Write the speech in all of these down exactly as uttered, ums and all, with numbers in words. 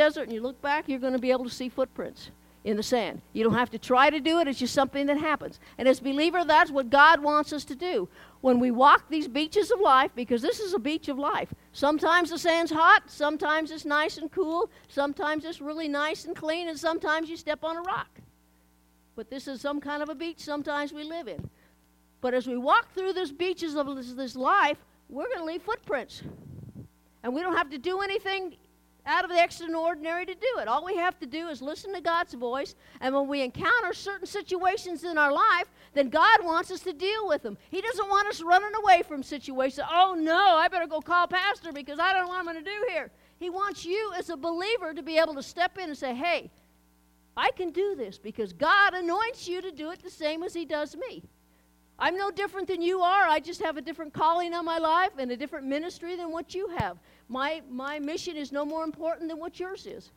desert and you look back, you're going to be able to see footprints in the sand. You don't have to try to do it. It's just something that happens. And as believer, that's what God wants us to do. When we walk these beaches of life, because this is a beach of life, sometimes the sand's hot, sometimes it's nice and cool, sometimes it's really nice and clean, and sometimes you step on a rock. But this is some kind of a beach sometimes we live in. But as we walk through these beaches of this, this life, we're going to leave footprints. And we don't have to do anything out of the extraordinary to do it. All we have to do is listen to God's voice, and when we encounter certain situations in our life, then God wants us to deal with them. He doesn't want us running away from situations. Oh, no, I better go call pastor because I don't know what I'm going to do here. He wants you as a believer to be able to step in and say, hey, I can do this because God anoints you to do it the same as he does me. I'm no different than you are. I just have a different calling on my life and a different ministry than what you have. My my mission is no more important than what yours is.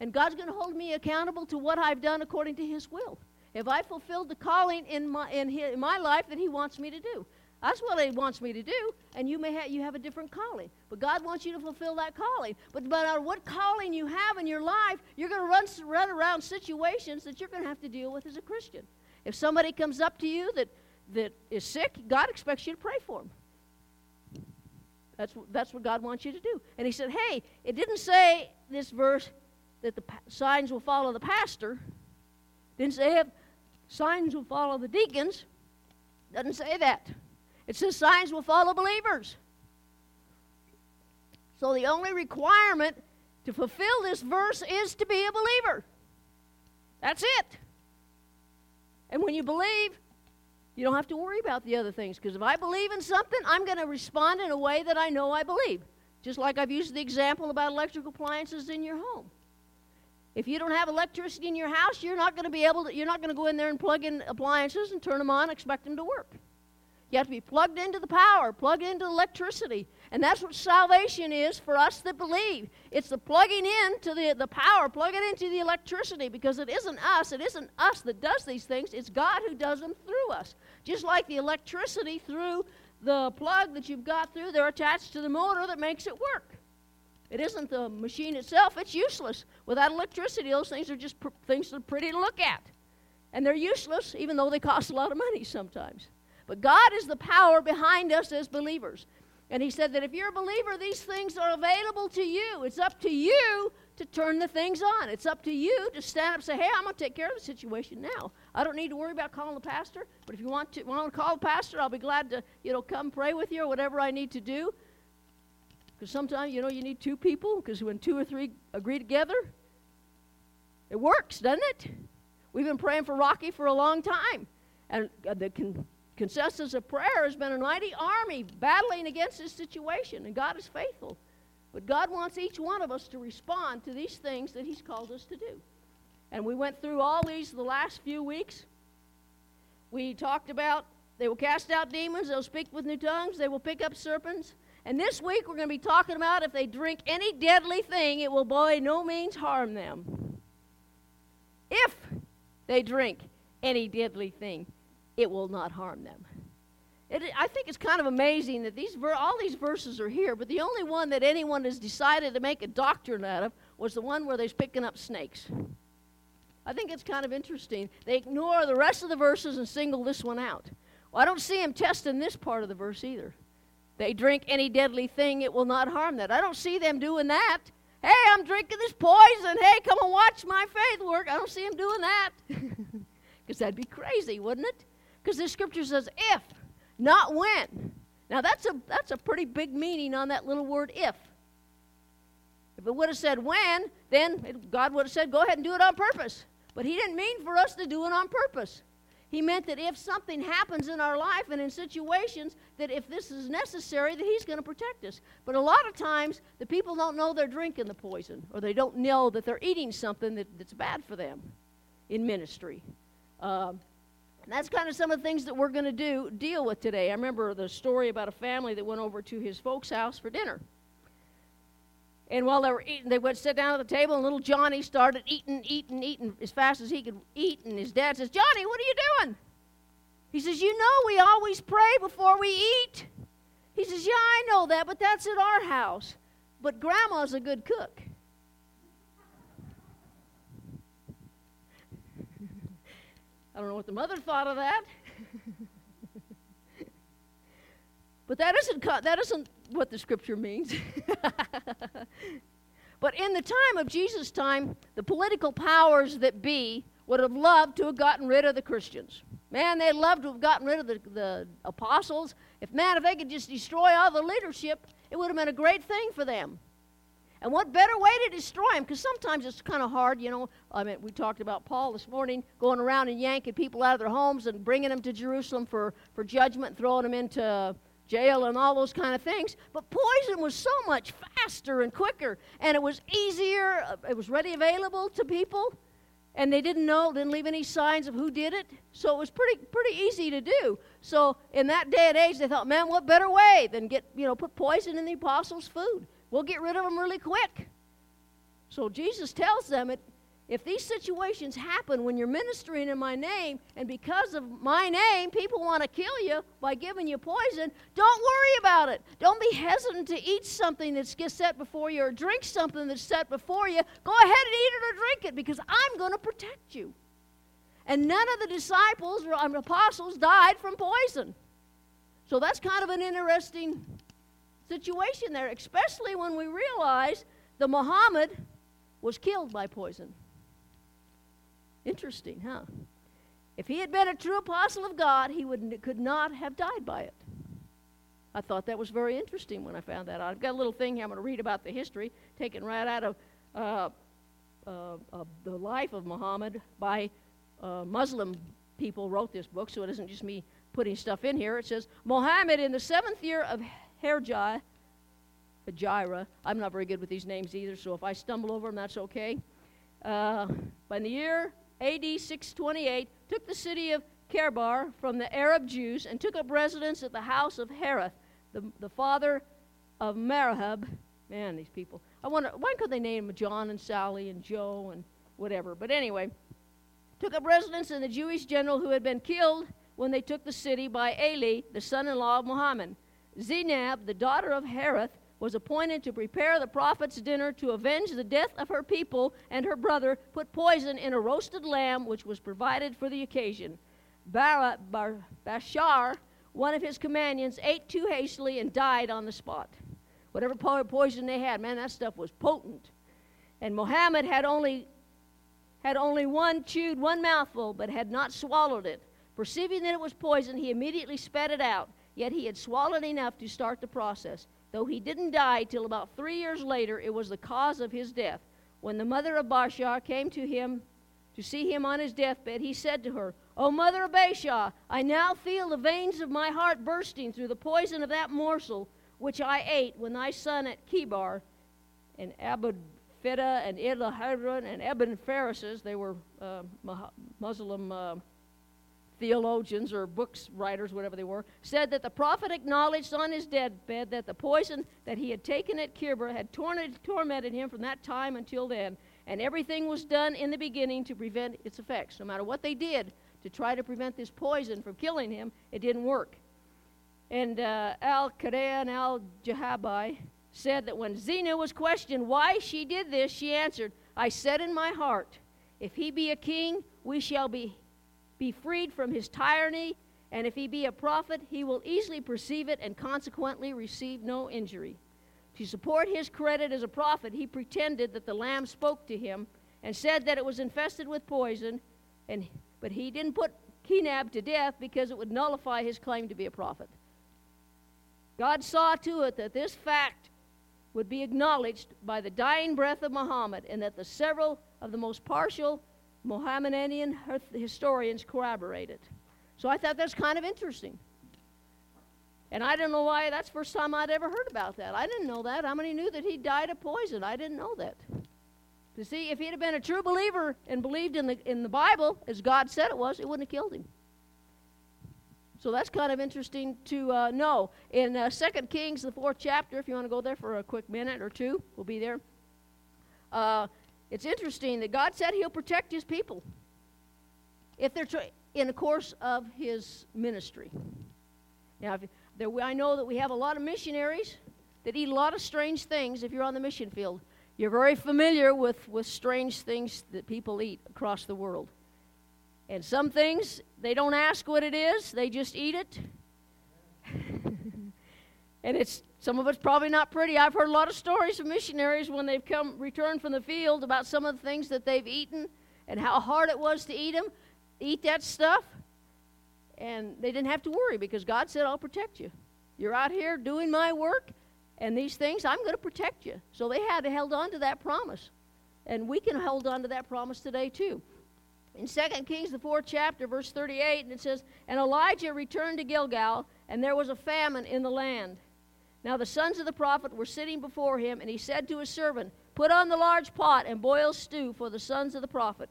And God's going to hold me accountable to what I've done according to his will. If I fulfilled the calling in my in, his, in my life that he wants me to do. That's what he wants me to do. And you may have you have a different calling. But God wants you to fulfill that calling. But no matter what calling you have in your life, you're going to run, run around situations that you're going to have to deal with as a Christian. If somebody comes up to you that... that is sick, God expects you to pray for him. That's, that's what God wants you to do. And he said, hey, it didn't say, this verse, that the pa- signs will follow the pastor. Didn't say signs will follow the deacons. Doesn't say that. It says signs will follow believers. So the only requirement to fulfill this verse is to be a believer. That's it. And when you believe, you don't have to worry about the other things, because if I believe in something, I'm going to respond in a way that I know I believe. Just like I've used the example about electrical appliances in your home. If you don't have electricity in your house, you're not going to be able to, you're not going to go in there and plug in appliances and turn them on and expect them to work. You have to be plugged into the power, plugged into electricity. And that's what salvation is for us that believe. It's the plugging in to the, the power, plugging into the electricity, because it isn't us. It isn't us that does these things. It's God who does them through us. Just like the electricity through the plug that you've got through, they're attached to the motor that makes it work. It isn't the machine itself. It's useless. Without electricity, those things are just pr- things that are pretty to look at. And they're useless, even though they cost a lot of money sometimes. But God is the power behind us as believers. And he said that if you're a believer, these things are available to you. It's up to you to turn the things on. It's up to you to stand up and say, hey, I'm going to take care of the situation now. I don't need to worry about calling the pastor. But if you want to, want to call the pastor, I'll be glad to, you know, come pray with you or whatever I need to do. Because sometimes, you know, you need two people, because when two or three agree together, it works, doesn't it? We've been praying for Rocky for a long time. And the can. Consensus of prayer has been a mighty army battling against this situation, and God is faithful. But God wants each one of us to respond to these things that he's called us to do. And we went through all these the last few weeks. We talked about they will cast out demons, they'll speak with new tongues, they will pick up serpents. And this week we're going to be talking about if they drink any deadly thing, it will by no means harm them. If they drink any deadly thing, it will not harm them. It, I think it's kind of amazing that these ver- all these verses are here, but the only one that anyone has decided to make a doctrine out of was the one where they're picking up snakes. I think it's kind of interesting. They ignore the rest of the verses and single this one out. Well, I don't see them testing this part of the verse either. They drink any deadly thing, it will not harm that. I don't see them doing that. Hey, I'm drinking this poison. Hey, come and watch my faith work. I don't see them doing that. Because that'd be crazy, wouldn't it? Because the scripture says if, not when. Now that's a that's a pretty big meaning on that little word if. If it would have said when, then it, God would have said go ahead and do it on purpose. But he didn't mean for us to do it on purpose. He meant that if something happens in our life and in situations, that if this is necessary, that he's going to protect us. But a lot of times, the people don't know they're drinking the poison, or they don't know that they're eating something that, that's bad for them in ministry. Um, And that's kind of some of the things that we're going to do deal with today. I remember the story about a family that went over to his folks' house for dinner. And while they were eating, they went sit down at the table, and little Johnny started eating, eating, eating as fast as he could eat. And his dad says, Johnny, what are you doing? He says, you know we always pray before we eat. He says, yeah, I know that, but that's at our house. But Grandma's a good cook. I don't know what the mother thought of that. But that isn't, that isn't what the scripture means. But in the time of Jesus' time, the political powers that be would have loved to have gotten rid of the Christians. Man, they loved to have gotten rid of the, the apostles. If, man, if they could just destroy all the leadership, it would have been a great thing for them. And what better way to destroy them? Because sometimes it's kind of hard, you know. I mean, we talked about Paul this morning, going around and yanking people out of their homes and bringing them to Jerusalem for, for judgment, throwing them into jail and all those kind of things. But poison was so much faster and quicker, and it was easier. It was ready available to people, and they didn't know, didn't leave any signs of who did it. So it was pretty pretty easy to do. So in that day and age, they thought, man, what better way than get, you know, put poison in the apostles' food? We'll get rid of them really quick. So Jesus tells them, it, if these situations happen when you're ministering in my name, and because of my name, people want to kill you by giving you poison, don't worry about it. Don't be hesitant to eat something that's set before you or drink something that's set before you. Go ahead and eat it or drink it, because I'm going to protect you. And none of the disciples or apostles died from poison. So that's kind of an interesting situation there, especially when we realize that Muhammad was killed by poison. Interesting, huh? If he had been a true apostle of God, he would could not have died by it. I thought that was very interesting when I found that out. I've got a little thing here I'm going to read about the history, taken right out of uh, uh, uh, the life of Muhammad by uh, Muslim people wrote this book, so it isn't just me putting stuff in here. It says, Muhammad, in the seventh year of Hijrah, Hijrah, I'm not very good with these names either, so if I stumble over them, that's okay. Uh, by the year A D six twenty-eight, took the city of Khaybar from the Arab Jews and took up residence at the house of Harith, the, the father of Marhab. Man, these people. I wonder, why could they name John and Sally and Joe and whatever? But anyway, took up residence in the Jewish general who had been killed when they took the city by Ali, the son-in-law of Muhammad. Zaynab, the daughter of Harith, was appointed to prepare the prophet's dinner to avenge the death of her people, and her brother put poison in a roasted lamb which was provided for the occasion. Bar- Bar- Bashar, one of his companions, ate too hastily and died on the spot. Whatever po- poison they had, man, that stuff was potent. And Muhammad had only, had only one chewed one mouthful, but had not swallowed it. Perceiving that it was poison, he immediately spat it out, yet he had swallowed enough to start the process. Though he didn't die till about three years later, it was the cause of his death. When the mother of Bashar came to him to see him on his deathbed, he said to her, O mother of Bashar, I now feel the veins of my heart bursting through the poison of that morsel which I ate when thy son at Khaybar, and Abud Fida and Ilaherun and Ebon Ferris, they were uh, Muslim uh, theologians or books writers, whatever they were, said that the prophet acknowledged on his deathbed that the poison that he had taken at Khaybar had tormented, tormented him from that time until then, and everything was done in the beginning to prevent its effects. No matter what they did to try to prevent this poison from killing him, it didn't work. And uh, Al-Qadi and Al-Dhahabi said that when Zaynab was questioned why she did this, she answered, I said in my heart, if he be a king, we shall be be freed from his tyranny, and if he be a prophet, he will easily perceive it and consequently receive no injury. To support his credit as a prophet, he pretended that the lamb spoke to him and said that it was infested with poison, and but he didn't put Zaynab to death because it would nullify his claim to be a prophet. God saw to it that this fact would be acknowledged by the dying breath of Muhammad, and that the several of the most partial Mohammedanian historians corroborate it. So I thought that's kind of interesting. And I don't know why that's the first time I'd ever heard about that. I didn't know that. How many knew that he died of poison? I didn't know that. You see, if he'd have been a true believer and believed in the in the Bible, as God said it was, it wouldn't have killed him. So that's kind of interesting to uh, know. In uh, Second Kings, the fourth chapter, if you want to go there for a quick minute or two, we'll be there. Uh It's interesting that God said he'll protect his people if they're tra- in the course of his ministry. Now, if there, I know that we have a lot of missionaries that eat a lot of strange things if you're on the mission field. You're very familiar with, with strange things that people eat across the world. And some things, they don't ask what it is. They just eat it. And it's some of it's probably not pretty. I've heard a lot of stories of missionaries when they've come returned from the field about some of the things that they've eaten and how hard it was to eat them, eat that stuff. And they didn't have to worry because God said, I'll protect you. You're out here doing my work, and these things, I'm going to protect you. So they had held on to that promise. And we can hold on to that promise today, too. In Second Kings, the fourth chapter, verse thirty-eight, and it says, And Elijah returned to Gilgal, and there was a famine in the land. Now the sons of the prophet were sitting before him, and he said to his servant, Put on the large pot and boil stew for the sons of the prophet.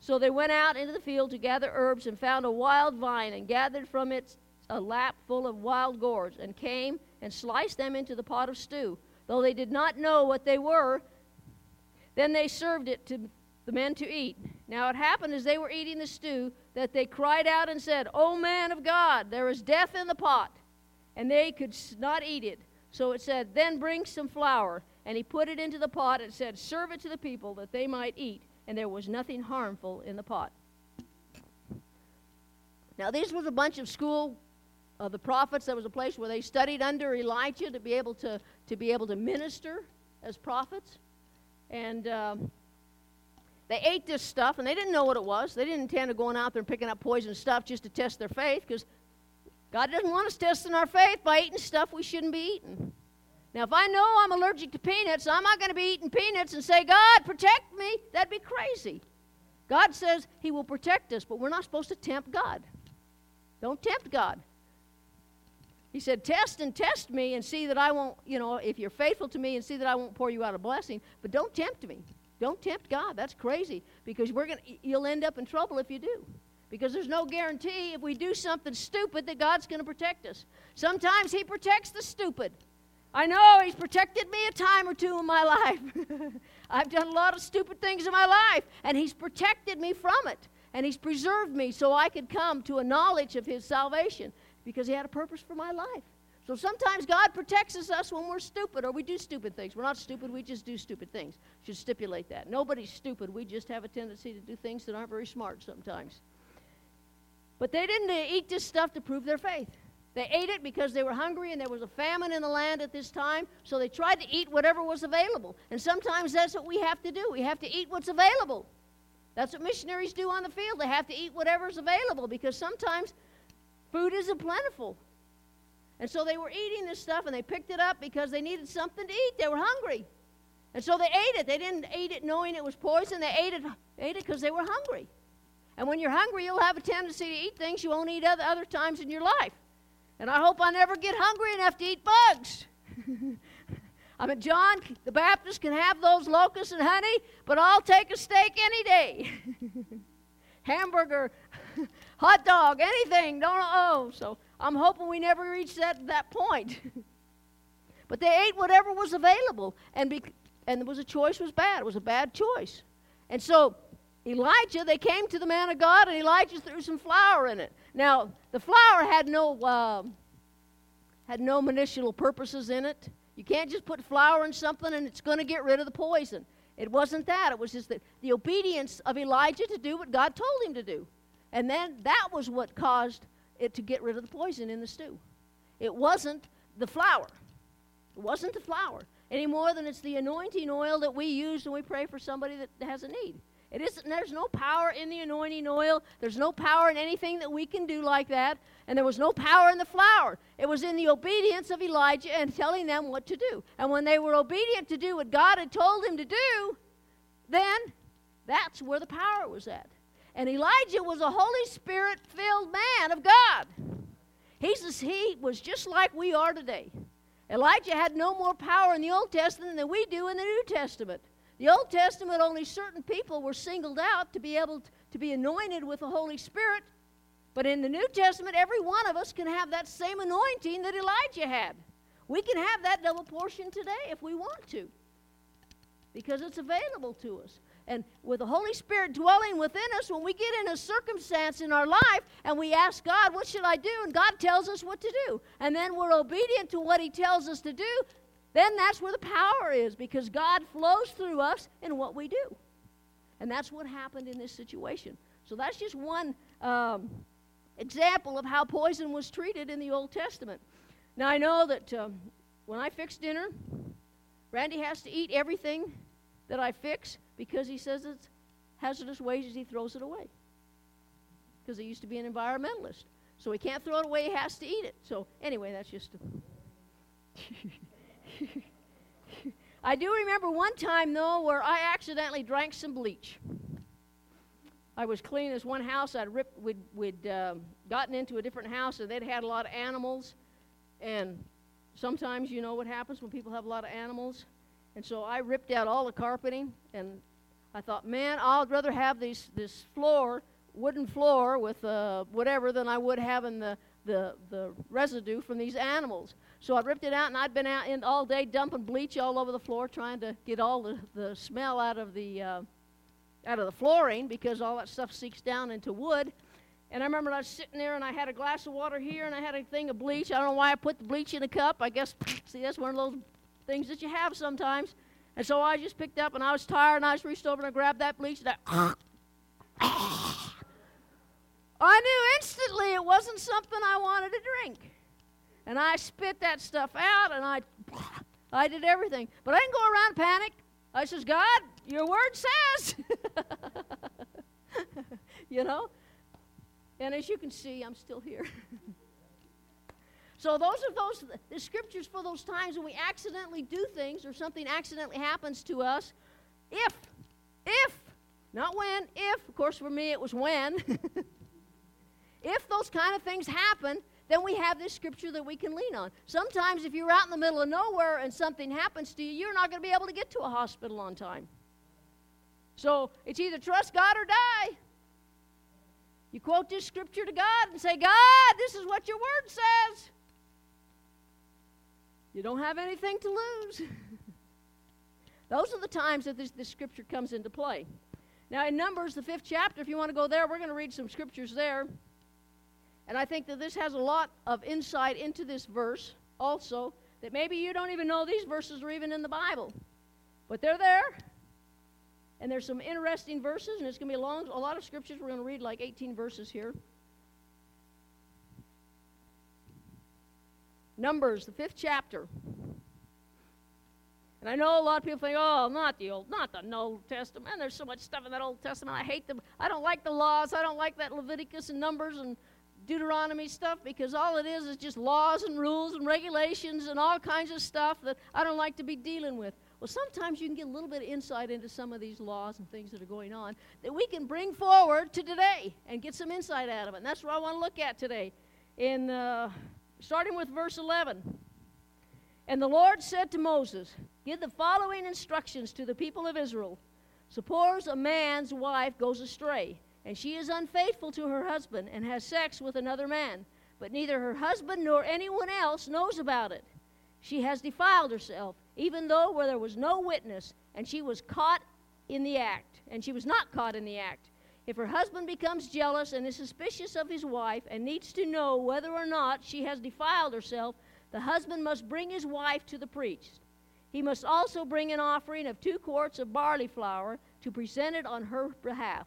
So they went out into the field to gather herbs and found a wild vine and gathered from it a lap full of wild gourds and came and sliced them into the pot of stew, though they did not know what they were. Then they served it to the men to eat. Now it happened as they were eating the stew that they cried out and said, O man of God, there is death in the pot. And they could not eat it. So it said, Then bring some flour. And he put it into the pot and said, Serve it to the people that they might eat. And there was nothing harmful in the pot. Now this was a bunch of school of the prophets. There was a place where they studied under Elijah to be able to, to be able to minister as prophets. And um, they ate this stuff, and they didn't know what it was. They didn't intend on going out there and picking up poison stuff just to test their faith, because God doesn't want us testing our faith by eating stuff we shouldn't be eating. Now, if I know I'm allergic to peanuts, I'm not going to be eating peanuts and say, God, protect me. That'd be crazy. God says he will protect us, but we're not supposed to tempt God. Don't tempt God. He said, test and test me and see that I won't, you know, if you're faithful to me and see that I won't pour you out a blessing, but don't tempt me. Don't tempt God. That's crazy, because we're gonna, you'll end up in trouble if you do. Because there's no guarantee if we do something stupid that God's going to protect us. Sometimes he protects the stupid. I know he's protected me a time or two in my life. I've done a lot of stupid things in my life, and he's protected me from it. And he's preserved me so I could come to a knowledge of his salvation because he had a purpose for my life. So sometimes God protects us when we're stupid or we do stupid things. We're not stupid, we just do stupid things. Should stipulate that. Nobody's stupid. We just have a tendency to do things that aren't very smart sometimes. But they didn't eat this stuff to prove their faith. They ate it because they were hungry and there was a famine in the land at this time, so they tried to eat whatever was available. And sometimes that's what we have to do. We have to eat what's available. That's what missionaries do on the field. They have to eat whatever's available because sometimes food isn't plentiful. And so they were eating this stuff and they picked it up because they needed something to eat. They were hungry. And so they ate it. They didn't eat it knowing it was poison. They ate it ate it because they were hungry. And when you're hungry, you'll have a tendency to eat things you won't eat other, other times in your life. And I hope I never get hungry enough to eat bugs. I mean, John the Baptist can have those locusts and honey, but I'll take a steak any day. Hamburger, hot dog, anything. Don't oh. So I'm hoping we never reach that, that point. But they ate whatever was available, and be, and it was a choice was bad. It was a bad choice. And so Elijah, they came to the man of God, and Elijah threw some flour in it. Now, the flour had no uh, had no medicinal purposes in it. You can't just put flour in something, and it's going to get rid of the poison. It wasn't that. It was just the, the obedience of Elijah to do what God told him to do. And then that was what caused it to get rid of the poison in the stew. It wasn't the flour. It wasn't the flour any more than it's the anointing oil that we use when we pray for somebody that has a need. It isn't, there's no power in the anointing oil. There's no power in anything that we can do like that. And there was no power in the flour. It was in the obedience of Elijah and telling them what to do. And when they were obedient to do what God had told him to do, then that's where the power was at. And Elijah was a Holy Spirit-filled man of God. He's, he was just like we are today. Elijah had no more power in the Old Testament than we do in the New Testament. The Old Testament, only certain people were singled out to be able to, to be anointed with the Holy Spirit. But in the New Testament, every one of us can have that same anointing that Elijah had. We can have that double portion today if we want to, because it's available to us. And with the Holy Spirit dwelling within us, when we get in a circumstance in our life and we ask God, what should I do? And God tells us what to do. And then we're obedient to what he tells us to do. Then that's where the power is, because God flows through us in what we do. And that's what happened in this situation. So that's just one um, example of how poison was treated in the Old Testament. Now, I know that um, when I fix dinner, Randy has to eat everything that I fix because he says it's hazardous waste and he throws it away. Because he used to be an environmentalist. So he can't throw it away, he has to eat it. So anyway, that's just... A I do remember one time, though, where I accidentally drank some bleach. I was cleaning this one house. I'd ripped, we'd, we'd um, gotten into a different house, and they'd had a lot of animals. And sometimes you know what happens when people have a lot of animals. And so I ripped out all the carpeting, and I thought, man, I'd rather have these, this floor, wooden floor with uh, whatever than I would have in the, the, the residue from these animals. So I ripped it out, and I'd been out in all day dumping bleach all over the floor, trying to get all the, the smell out of the uh, out of the flooring because all that stuff seeks down into wood. And I remember I was sitting there, and I had a glass of water here, and I had a thing of bleach. I don't know why I put the bleach in a cup. I guess, see, that's one of those things that you have sometimes. And so I just picked up, and I was tired, and I just reached over and I grabbed that bleach, and I... I knew instantly it wasn't something I wanted to drink. And I spit that stuff out, and I I did everything. But I didn't go around panic. I says, God, your word says. You know? And as you can see, I'm still here. So those are those the scriptures for those times when we accidentally do things or something accidentally happens to us. If, if, not when, if, of course for me it was when. If those kind of things happen, then we have this scripture that we can lean on. Sometimes if you're out in the middle of nowhere and something happens to you, you're not going to be able to get to a hospital on time. So it's either trust God or die. You quote this scripture to God and say, God, this is what your word says. You don't have anything to lose. Those are the times that this, this scripture comes into play. Now in Numbers, the fifth chapter, if you want to go there, we're going to read some scriptures there. And I think that this has a lot of insight into this verse also, that maybe you don't even know these verses are even in the Bible. But they're there, and there's some interesting verses, and it's going to be a, long, a lot of scriptures. We're going to read like eighteen verses here. Numbers, the fifth chapter. And I know a lot of people think, oh, not the Old, not the Old Testament. There's so much stuff in that Old Testament. I hate them. I don't like the laws. I don't like that Leviticus and Numbers and Deuteronomy stuff, because all it is is just laws and rules and regulations and all kinds of stuff that I don't like to be dealing with. Well, sometimes you can get a little bit of insight into some of these laws and things that are going on that we can bring forward to today and get some insight out of it. And that's what I want to look at today, in uh, starting with verse eleven. And the Lord said to Moses, give the following instructions to the people of Israel. Suppose a man's wife goes astray, and she is unfaithful to her husband and has sex with another man, but neither her husband nor anyone else knows about it. She has defiled herself, even though where there was no witness, and she was caught in the act, and she was not caught in the act. If her husband becomes jealous and is suspicious of his wife and needs to know whether or not she has defiled herself, the husband must bring his wife to the priest. He must also bring an offering of two quarts of barley flour to present it on her behalf.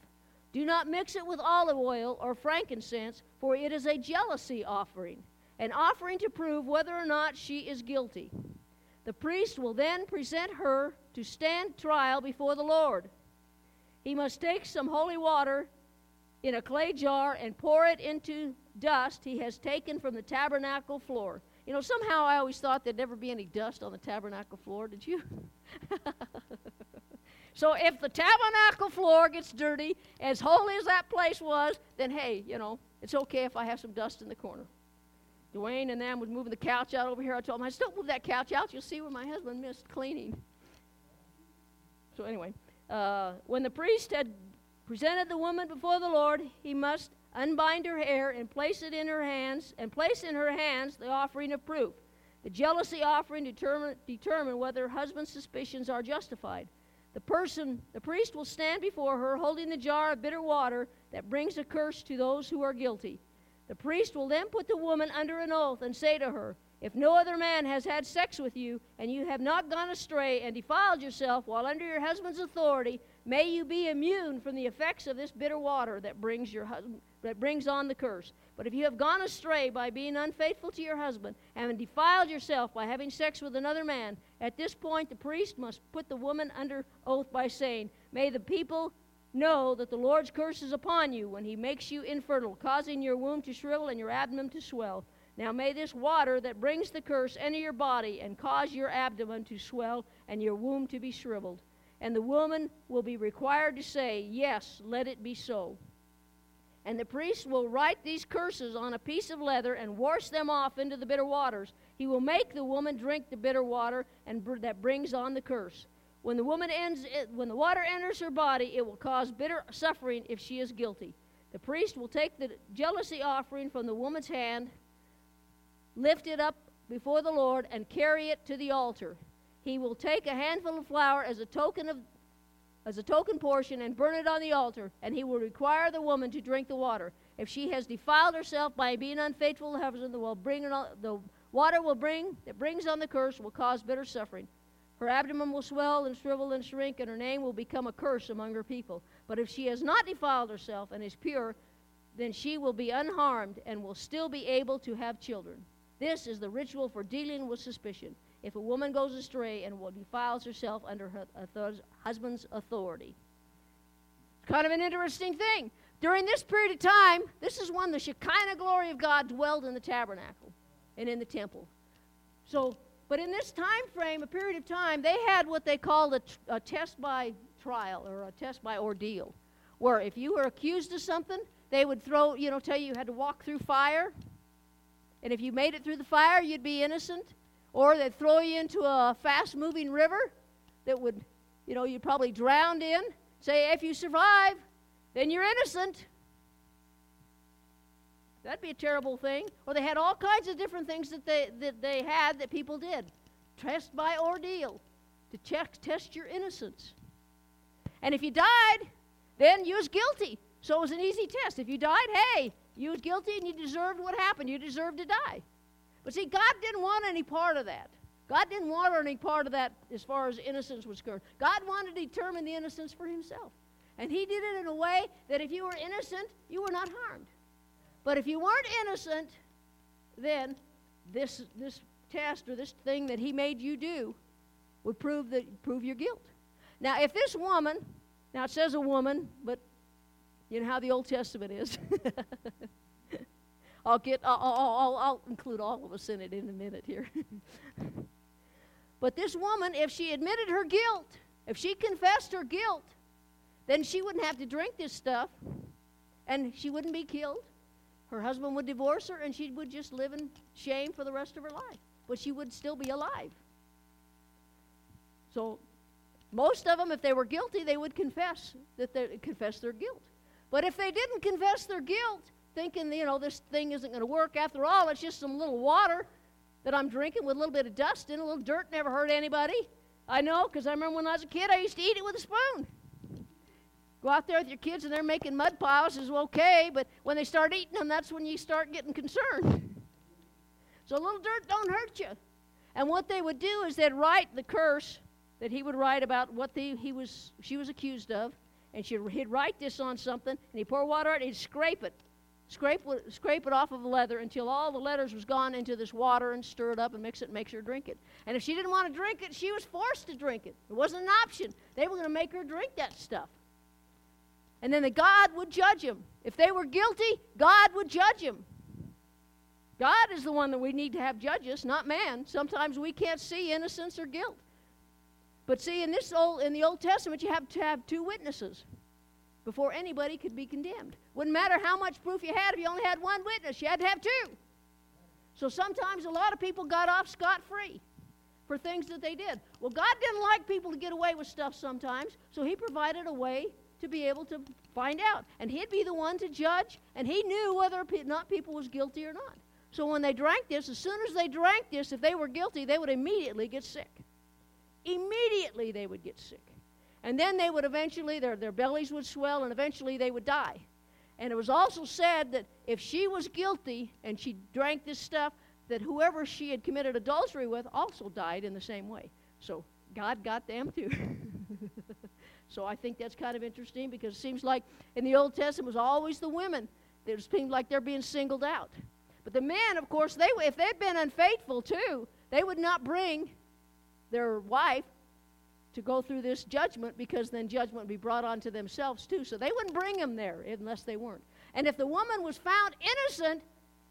Do not mix it with olive oil or frankincense, for it is a jealousy offering, an offering to prove whether or not she is guilty. The priest will then present her to stand trial before the Lord. He must take some holy water in a clay jar and pour it into dust he has taken from the tabernacle floor. You know, somehow I always thought there'd never be any dust on the tabernacle floor, did you? So if the tabernacle floor gets dirty, as holy as that place was, then hey, you know, it's okay if I have some dust in the corner. Dwayne and them was moving the couch out over here. I told them, I said, don't move that couch out. You'll see where my husband missed cleaning. So anyway, uh, when the priest had presented the woman before the Lord, he must unbind her hair and place it in her hands, and place in her hands the offering of proof. The jealousy offering determine determine whether her husband's suspicions are justified. The person, the priest will stand before her holding the jar of bitter water that brings a curse to those who are guilty. The priest will then put the woman under an oath and say to her, if no other man has had sex with you and you have not gone astray and defiled yourself while under your husband's authority, May you be immune from the effects of this bitter water that brings your husband, that brings on the curse. But if you have gone astray by being unfaithful to your husband, having defiled yourself by having sex with another man, at this point the priest must put the woman under oath by saying, may the people know that the Lord's curse is upon you when he makes you infertile, causing your womb to shrivel and your abdomen to swell. Now may this water that brings the curse enter your body and cause your abdomen to swell and your womb to be shriveled. And the woman will be required to say, yes, let it be so. And the priest will write these curses on a piece of leather and wash them off into the bitter waters. He will make the woman drink the bitter water and br- that brings on the curse. When the woman ends, it, when the water enters her body, it will cause bitter suffering if she is guilty. The priest will take the jealousy offering from the woman's hand, lift it up before the Lord, and carry it to the altar. He will take a handful of flour as a token of, as a token portion and burn it on the altar, and he will require the woman to drink the water. If she has defiled herself by being unfaithful to her husband, the water will bring that brings on the curse will cause bitter suffering. Her abdomen will swell and shrivel and shrink, and her name will become a curse among her people. But if she has not defiled herself and is pure, then she will be unharmed and will still be able to have children. This is the ritual for dealing with suspicion. If a woman goes astray and defiles herself under her husband's authority. It's kind of an interesting thing. During this period of time, this is when the Shekinah glory of God dwelled in the tabernacle and in the temple. So, but in this time frame, a period of time, they had what they called a, a test by trial or a test by ordeal, where if you were accused of something, they would throw, you know, tell you you had to walk through fire, and if you made it through the fire, you'd be innocent. Or they'd throw you into a fast-moving river that would, you know, you'd probably drown in. Say, if you survive, then you're innocent. That'd be a terrible thing. Or they had all kinds of different things that they that they had that people did. Test by ordeal, to check, test your innocence. And if you died, then you was guilty. So it was an easy test. If you died, hey, you was guilty and you deserved what happened. You deserved to die. But see, God didn't want any part of that. God didn't want any part of that as far as innocence was concerned. God wanted to determine the innocence for himself. And he did it in a way that if you were innocent, you were not harmed. But if you weren't innocent, then this this test or this thing that he made you do would prove the, prove your guilt. Now, if this woman, now it says a woman, but you know how the Old Testament is. I'll get. I'll, I'll, I'll include all of us in it in a minute here. But this woman, if she admitted her guilt, if she confessed her guilt, then she wouldn't have to drink this stuff, and she wouldn't be killed. Her husband would divorce her, and she would just live in shame for the rest of her life. But she would still be alive. So, most of them, if they were guilty, they would confess that they confess their guilt. But if they didn't confess their guilt, thinking, you know, this thing isn't going to work. After all, it's just some little water that I'm drinking with a little bit of dust in, a little dirt, never hurt anybody. I know, because I remember when I was a kid, I used to eat it with a spoon. Go out there with your kids, and they're making mud piles. It's okay, but when they start eating them, that's when you start getting concerned. So a little dirt don't hurt you. And what they would do is they'd write the curse that he would write about what the, he was, she was accused of, and she'd, he'd write this on something, and he'd pour water on it, and he'd scrape it. Scrape, scrape it off of the leather until all the letters was gone into this water and stir it up and mix it and make her drink it. And if she didn't want to drink it, she was forced to drink it. It wasn't an option. They were going to make her drink that stuff. And then the God would judge them. If they were guilty, God would judge them. God is the one that we need to have judge us, not man. Sometimes we can't see innocence or guilt. But see, in this old, in the Old Testament, you have to have two witnesses before anybody could be condemned. Wouldn't matter how much proof you had if you only had one witness. You had to have two. So sometimes a lot of people got off scot-free for things that they did. Well, God didn't like people to get away with stuff sometimes, so he provided a way to be able to find out. And he'd be the one to judge, and he knew whether or not people was guilty or not. So when they drank this, as soon as they drank this, if they were guilty, they would immediately get sick. Immediately they would get sick. And then they would eventually, their, their bellies would swell, and eventually they would die. And it was also said that if she was guilty and she drank this stuff, that whoever she had committed adultery with also died in the same way. So God got them too. So I think that's kind of interesting, because it seems like in the Old Testament it was always the women. It seemed like they're being singled out. But the men, of course, they if they'd been unfaithful too, they would not bring their wife to go through this judgment, because then judgment would be brought on to themselves too. So they wouldn't bring them there unless they weren't. And if the woman was found innocent,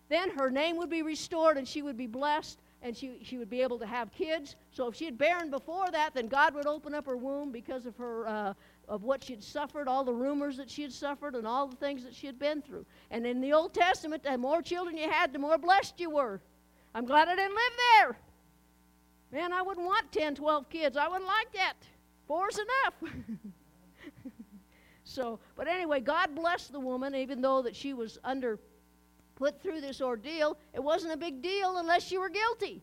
then her name would be restored and she would be blessed and she, she would be able to have kids. So if she had barren before that, then God would open up her womb because of her uh, of what she'd suffered, all the rumors that she had suffered, and all the things that she had been through. And in the Old Testament, the more children you had, the more blessed you were. I'm glad I didn't live there. Man, I wouldn't want ten, twelve kids. I wouldn't like that. Four's enough. So, but anyway, God blessed the woman, even though that she was under, put through this ordeal. It wasn't a big deal unless you were guilty.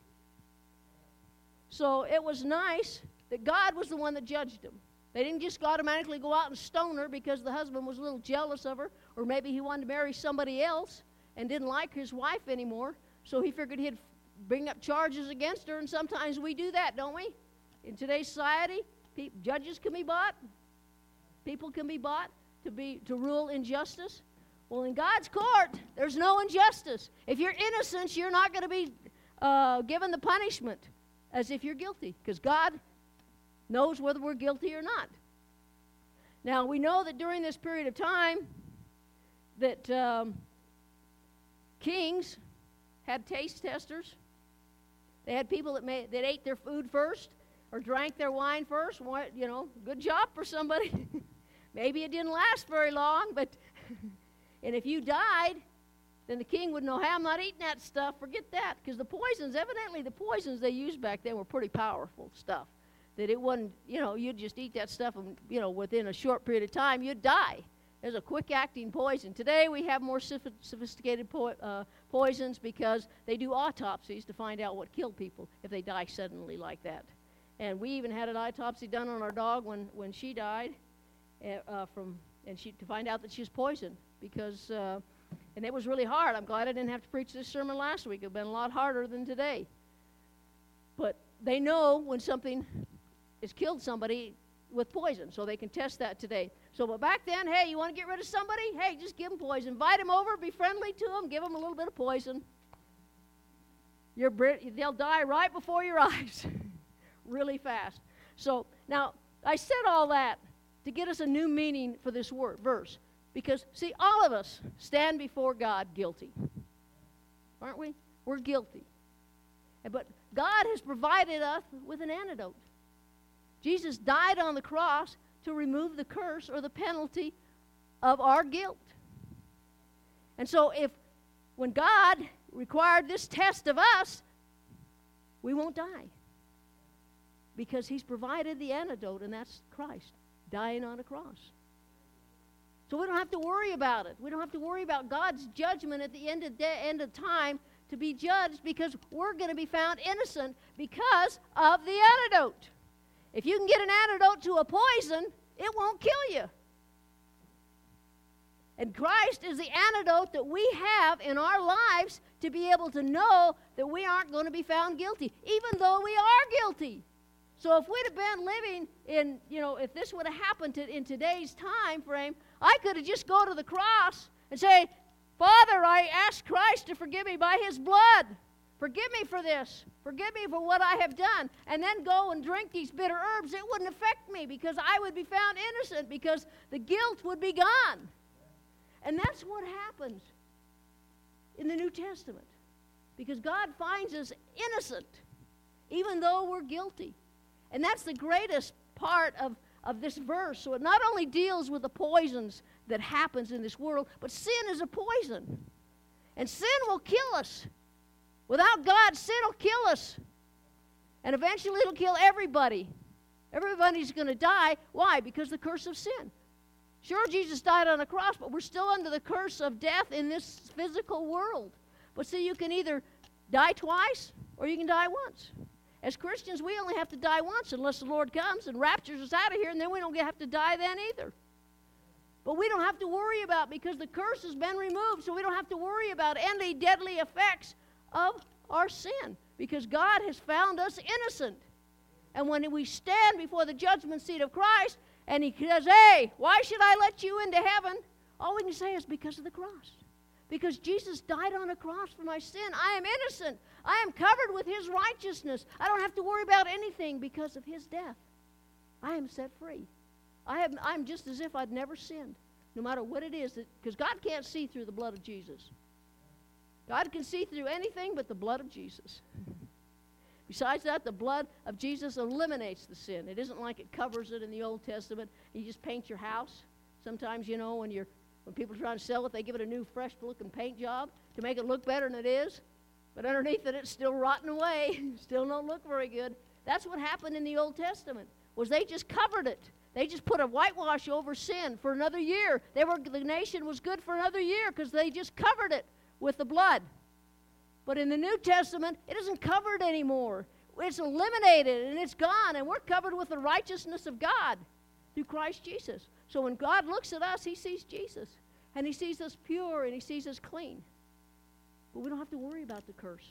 So it was nice that God was the one that judged them. They didn't just automatically go out and stone her because the husband was a little jealous of her, or maybe he wanted to marry somebody else and didn't like his wife anymore, so he figured he'd bring up charges against her, and sometimes we do that, don't we? In today's society, pe- judges can be bought. People can be bought to be to rule injustice. Well, in God's court, there's no injustice. If you're innocent, you're not going to be uh, given the punishment as if you're guilty, because God knows whether we're guilty or not. Now, we know that during this period of time that um, kings had taste testers. They had people that, made, that ate their food first or drank their wine first. What, you know, good job for somebody. Maybe it didn't last very long, but and if you died, then the king would know, hey, I'm not eating that stuff. Forget that. Because the poisons, evidently the poisons they used back then were pretty powerful stuff. That it wasn't, you know, you'd just eat that stuff and, you know, within a short period of time, you'd die. There's a quick-acting poison. Today we have more sophisticated po- uh, poisons because they do autopsies to find out what killed people if they die suddenly like that. And we even had an autopsy done on our dog when, when she died uh, from, and she to find out that she was poisoned because, uh, and it was really hard. I'm glad I didn't have to preach this sermon last week. It would have been a lot harder than today. But they know when something has killed somebody with poison, so they can test that today. So, but back then, hey, you want to get rid of somebody? Hey, just give them poison. Invite them over, be friendly to them, give them a little bit of poison. You're, they'll die right before your eyes, really fast. So, now, I said all that to get us a new meaning for this word, verse, because, see, all of us stand before God guilty, aren't we? We're guilty. But God has provided us with an antidote. Jesus died on the cross to remove the curse or the penalty of our guilt. And so if, when God required this test of us, we won't die. Because he's provided the antidote, and that's Christ dying on a cross. So we don't have to worry about it. We don't have to worry about God's judgment at the end of, de- end of time to be judged, because we're going to be found innocent because of the antidote. If you can get an antidote to a poison, it won't kill you. And Christ is the antidote that we have in our lives to be able to know that we aren't going to be found guilty, even though we are guilty. So if we'd have been living in, you know, if this would have happened to, in today's time frame, I could have just go to the cross and say, Father, I ask Christ to forgive me by his blood. Forgive me for this. Forgive me for what I have done. And then go and drink these bitter herbs. It wouldn't affect me because I would be found innocent because the guilt would be gone. And that's what happens in the New Testament. Because God finds us innocent even though we're guilty. And that's the greatest part of, of this verse. So it not only deals with the poisons that happens in this world, but sin is a poison. And sin will kill us. Without God, sin will kill us. And eventually it'll kill everybody. Everybody's going to die. Why? Because the curse of sin. Sure, Jesus died on a cross, but we're still under the curse of death in this physical world. But see, you can either die twice or you can die once. As Christians, we only have to die once unless the Lord comes and raptures us out of here, and then we don't have to die then either. But we don't have to worry about because the curse has been removed, so we don't have to worry about any deadly effects of our sin, because God has found us innocent. And when we stand before the judgment seat of Christ and he says, hey, why should I let you into heaven? All we can say is because of the cross. Because Jesus died on a cross for my sin. I am innocent. I am covered with his righteousness. I don't have to worry about anything because of his death. I am set free. I have, I'm just as if I'd never sinned, no matter what it is. Because God can't see through the blood of Jesus. God can see through anything but the blood of Jesus. Besides that, the blood of Jesus eliminates the sin. It isn't like it covers it in the Old Testament. You just paint your house. Sometimes, you know, when you're when people are trying to sell it, they give it a new, fresh looking paint job to make it look better than it is. But underneath it, it's still rotting away. Still don't look very good. That's what happened in the Old Testament, was they just covered it. They just put a whitewash over sin for another year. They were the nation was good for another year because they just covered it with the blood. But in the New Testament, it isn't covered anymore. It's eliminated and it's gone, and we're covered with the righteousness of God through Christ Jesus. So when God looks at us, he sees Jesus, and he sees us pure, and he sees us clean. But we don't have to worry about the curse.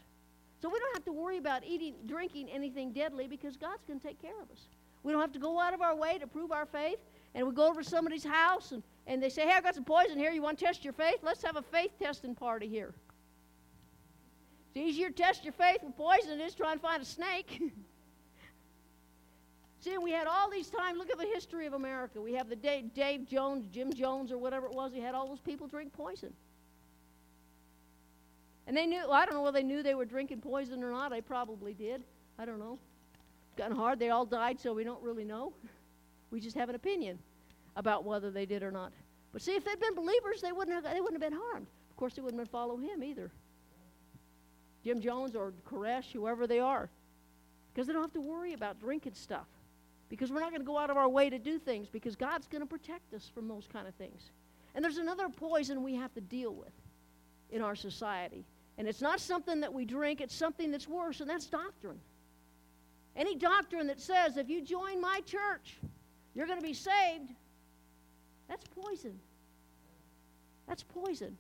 So we don't have to worry about eating, drinking anything deadly because God's going to take care of us. We don't have to go out of our way to prove our faith, and we go over to somebody's house, and, and they say, hey, I've got some poison here. You want to test your faith? Let's have a faith testing party here. It's easier to test your faith with poison than it is trying to find a snake. See, we had all these times. Look at the history of America. We have the Dave, Dave Jones, Jim Jones, or whatever it was. He had all those people drink poison. And they knew, well, I don't know whether they knew they were drinking poison or not. They probably did. I don't know. It's gotten hard. They all died, so we don't really know. We just have an opinion about whether they did or not. But see, if they'd been believers, they wouldn't have, they wouldn't have been harmed. Of course, they wouldn't have followed him either. Jim Jones or Koresh, whoever they are. Because they don't have to worry about drinking stuff. Because we're not going to go out of our way to do things. Because God's going to protect us from those kind of things. And there's another poison we have to deal with in our society. And it's not something that we drink. It's something that's worse, and that's doctrine. Any doctrine that says, if you join my church, you're going to be saved, that's poison. That's poison.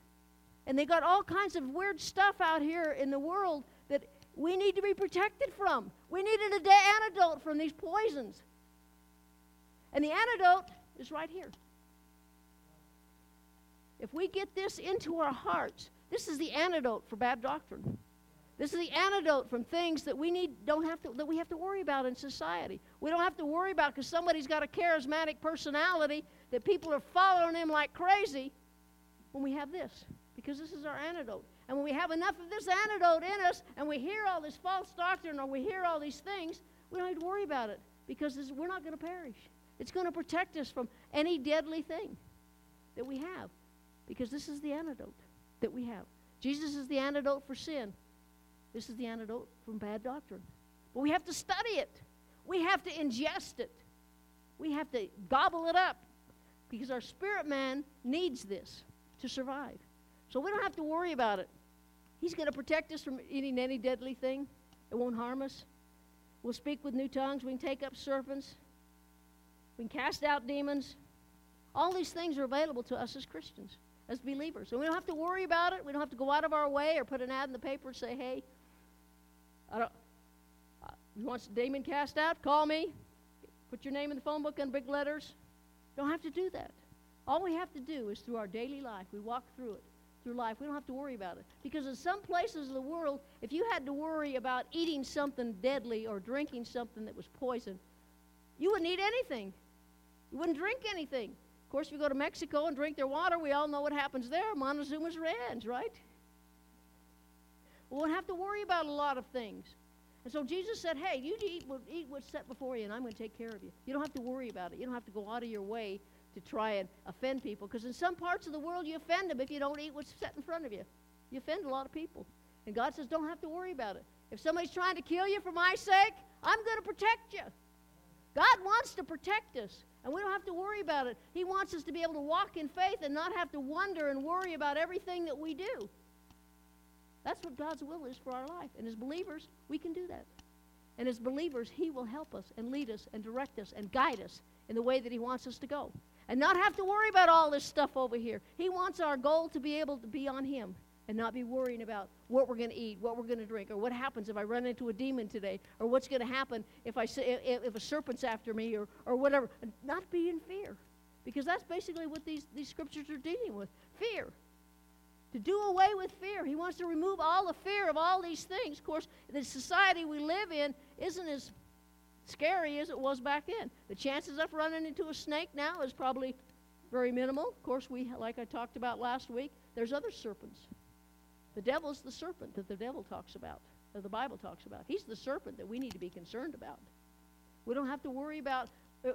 And they got all kinds of weird stuff out here in the world that we need to be protected from. We need an antidote from these poisons. And the antidote is right here. If we get this into our hearts, this is the antidote for bad doctrine. This is the antidote from things that we need don't have to that we have to worry about in society. We don't have to worry about because somebody's got a charismatic personality that people are following him like crazy when we have this. Because this is our antidote. And when we have enough of this antidote in us and we hear all this false doctrine or we hear all these things, we don't have to worry about it because this, we're not going to perish. It's going to protect us from any deadly thing that we have because this is the antidote that we have. Jesus is the antidote for sin. This is the antidote from bad doctrine. But we have to study it. We have to ingest it. We have to gobble it up because our spirit man needs this to survive. So we don't have to worry about it. He's going to protect us from eating any deadly thing. It won't harm us. We'll speak with new tongues. We can take up serpents. We can cast out demons. All these things are available to us as Christians, as believers. And we don't have to worry about it. We don't have to go out of our way or put an ad in the paper and say, hey, I don't, uh, you want a demon cast out? Call me. Put your name in the phone book in big letters. Don't have to do that. All we have to do is through our daily life, we walk through it. Life, we don't have to worry about it because in some places of the world, if you had to worry about eating something deadly or drinking something that was poison, you wouldn't eat anything, you wouldn't drink anything. Of course, if you go to Mexico and drink their water, we all know what happens there. Montezuma's Ranch, right? We won't have to worry about a lot of things. And so Jesus said, hey, you eat, eat what's set before you, and I'm going to take care of you. You don't have to worry about it. You don't have to go out of your way to try and offend people, because in some parts of the world you offend them if you don't eat what's set in front of you. You offend a lot of people, and God says don't have to worry about it. If somebody's trying to kill you for my sake, I'm going to protect you. God wants to protect us, and we don't have to worry about it. He wants us to be able to walk in faith and not have to wonder and worry about everything that we do. That's what God's will is for our life, and as believers we can do that. And as believers he will help us and lead us and direct us and guide us in the way that he wants us to go. And not have to worry about all this stuff over here. He wants our goal to be able to be on him and not be worrying about what we're going to eat, what we're going to drink, or what happens if I run into a demon today, or what's going to happen if I if, if a serpent's after me, or, or whatever. And not be in fear, because that's basically what these, these scriptures are dealing with, fear. To do away with fear. He wants to remove all the fear of all these things. Of course, the society we live in isn't as scary as it was back then. The chances of running into a snake now is probably very minimal. Of course, we, like I talked about last week, there's other serpents. The devil's the serpent that the devil talks about, that the Bible talks about. He's the serpent that we need to be concerned about. We don't have to worry about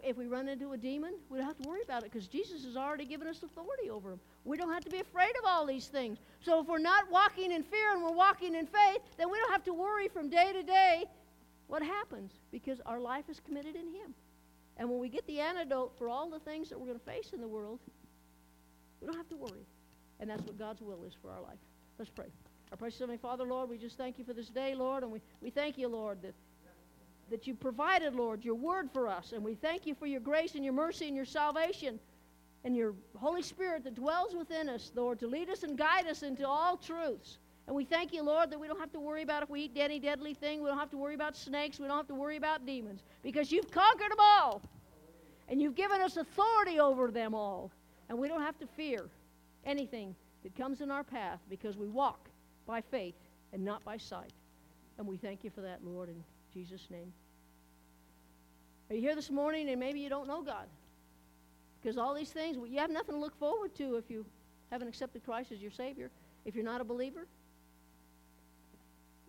if we run into a demon. We don't have to worry about it because Jesus has already given us authority over him. We don't have to be afraid of all these things. So if we're not walking in fear and we're walking in faith, then we don't have to worry from day to day what happens, because our life is committed in him. And when we get the antidote for all the things that we're going to face in the world, we don't have to worry. And that's what God's will is for our life. Let's pray. Our precious Heavenly Father, Lord, we just thank you for this day, Lord, and we, we thank you, Lord, that, that you provided, Lord, your word for us. And we thank you for your grace and your mercy and your salvation and your Holy Spirit that dwells within us, Lord, to lead us and guide us into all truths. And we thank you, Lord, that we don't have to worry about if we eat any deadly thing. We don't have to worry about snakes. We don't have to worry about demons, because you've conquered them all. And you've given us authority over them all. And we don't have to fear anything that comes in our path, because we walk by faith and not by sight. And we thank you for that, Lord, in Jesus' name. Are you here this morning and maybe you don't know God? Because all these things, you have nothing to look forward to if you haven't accepted Christ as your Savior. If you're not a believer,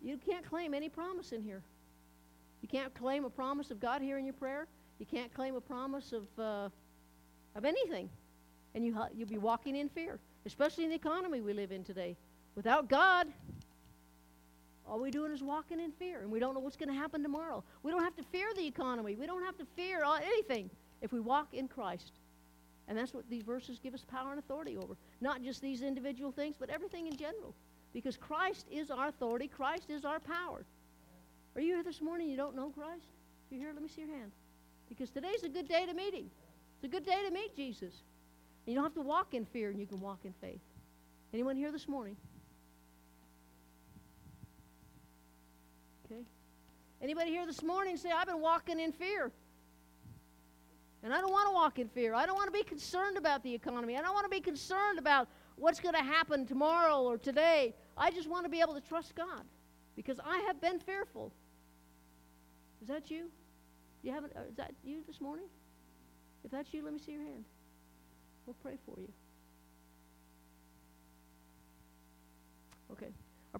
you can't claim any promise in here. You can't claim a promise of God hearing your prayer. You can't claim a promise of uh, of anything. And you, you'll be walking in fear, especially in the economy we live in today. Without God, all we're doing is walking in fear, and we don't know what's going to happen tomorrow. We don't have to fear the economy. We don't have to fear anything if we walk in Christ. And that's what these verses give us power and authority over. Not just these individual things, but everything in general. Because Christ is our authority. Christ is our power. Are you here this morning? You don't know Christ? If you're here, let me see your hand. Because today's a good day to meet him. It's a good day to meet Jesus. And you don't have to walk in fear, and you can walk in faith. Anyone here this morning? Okay. Anybody here this morning say, I've been walking in fear? And I don't want to walk in fear. I don't want to be concerned about the economy. I don't want to be concerned about what's going to happen tomorrow or today. I just want to be able to trust God, because I have been fearful. Is that you? You haven't? Is that you this morning? If that's you, let me see your hand. We'll pray for you. Okay.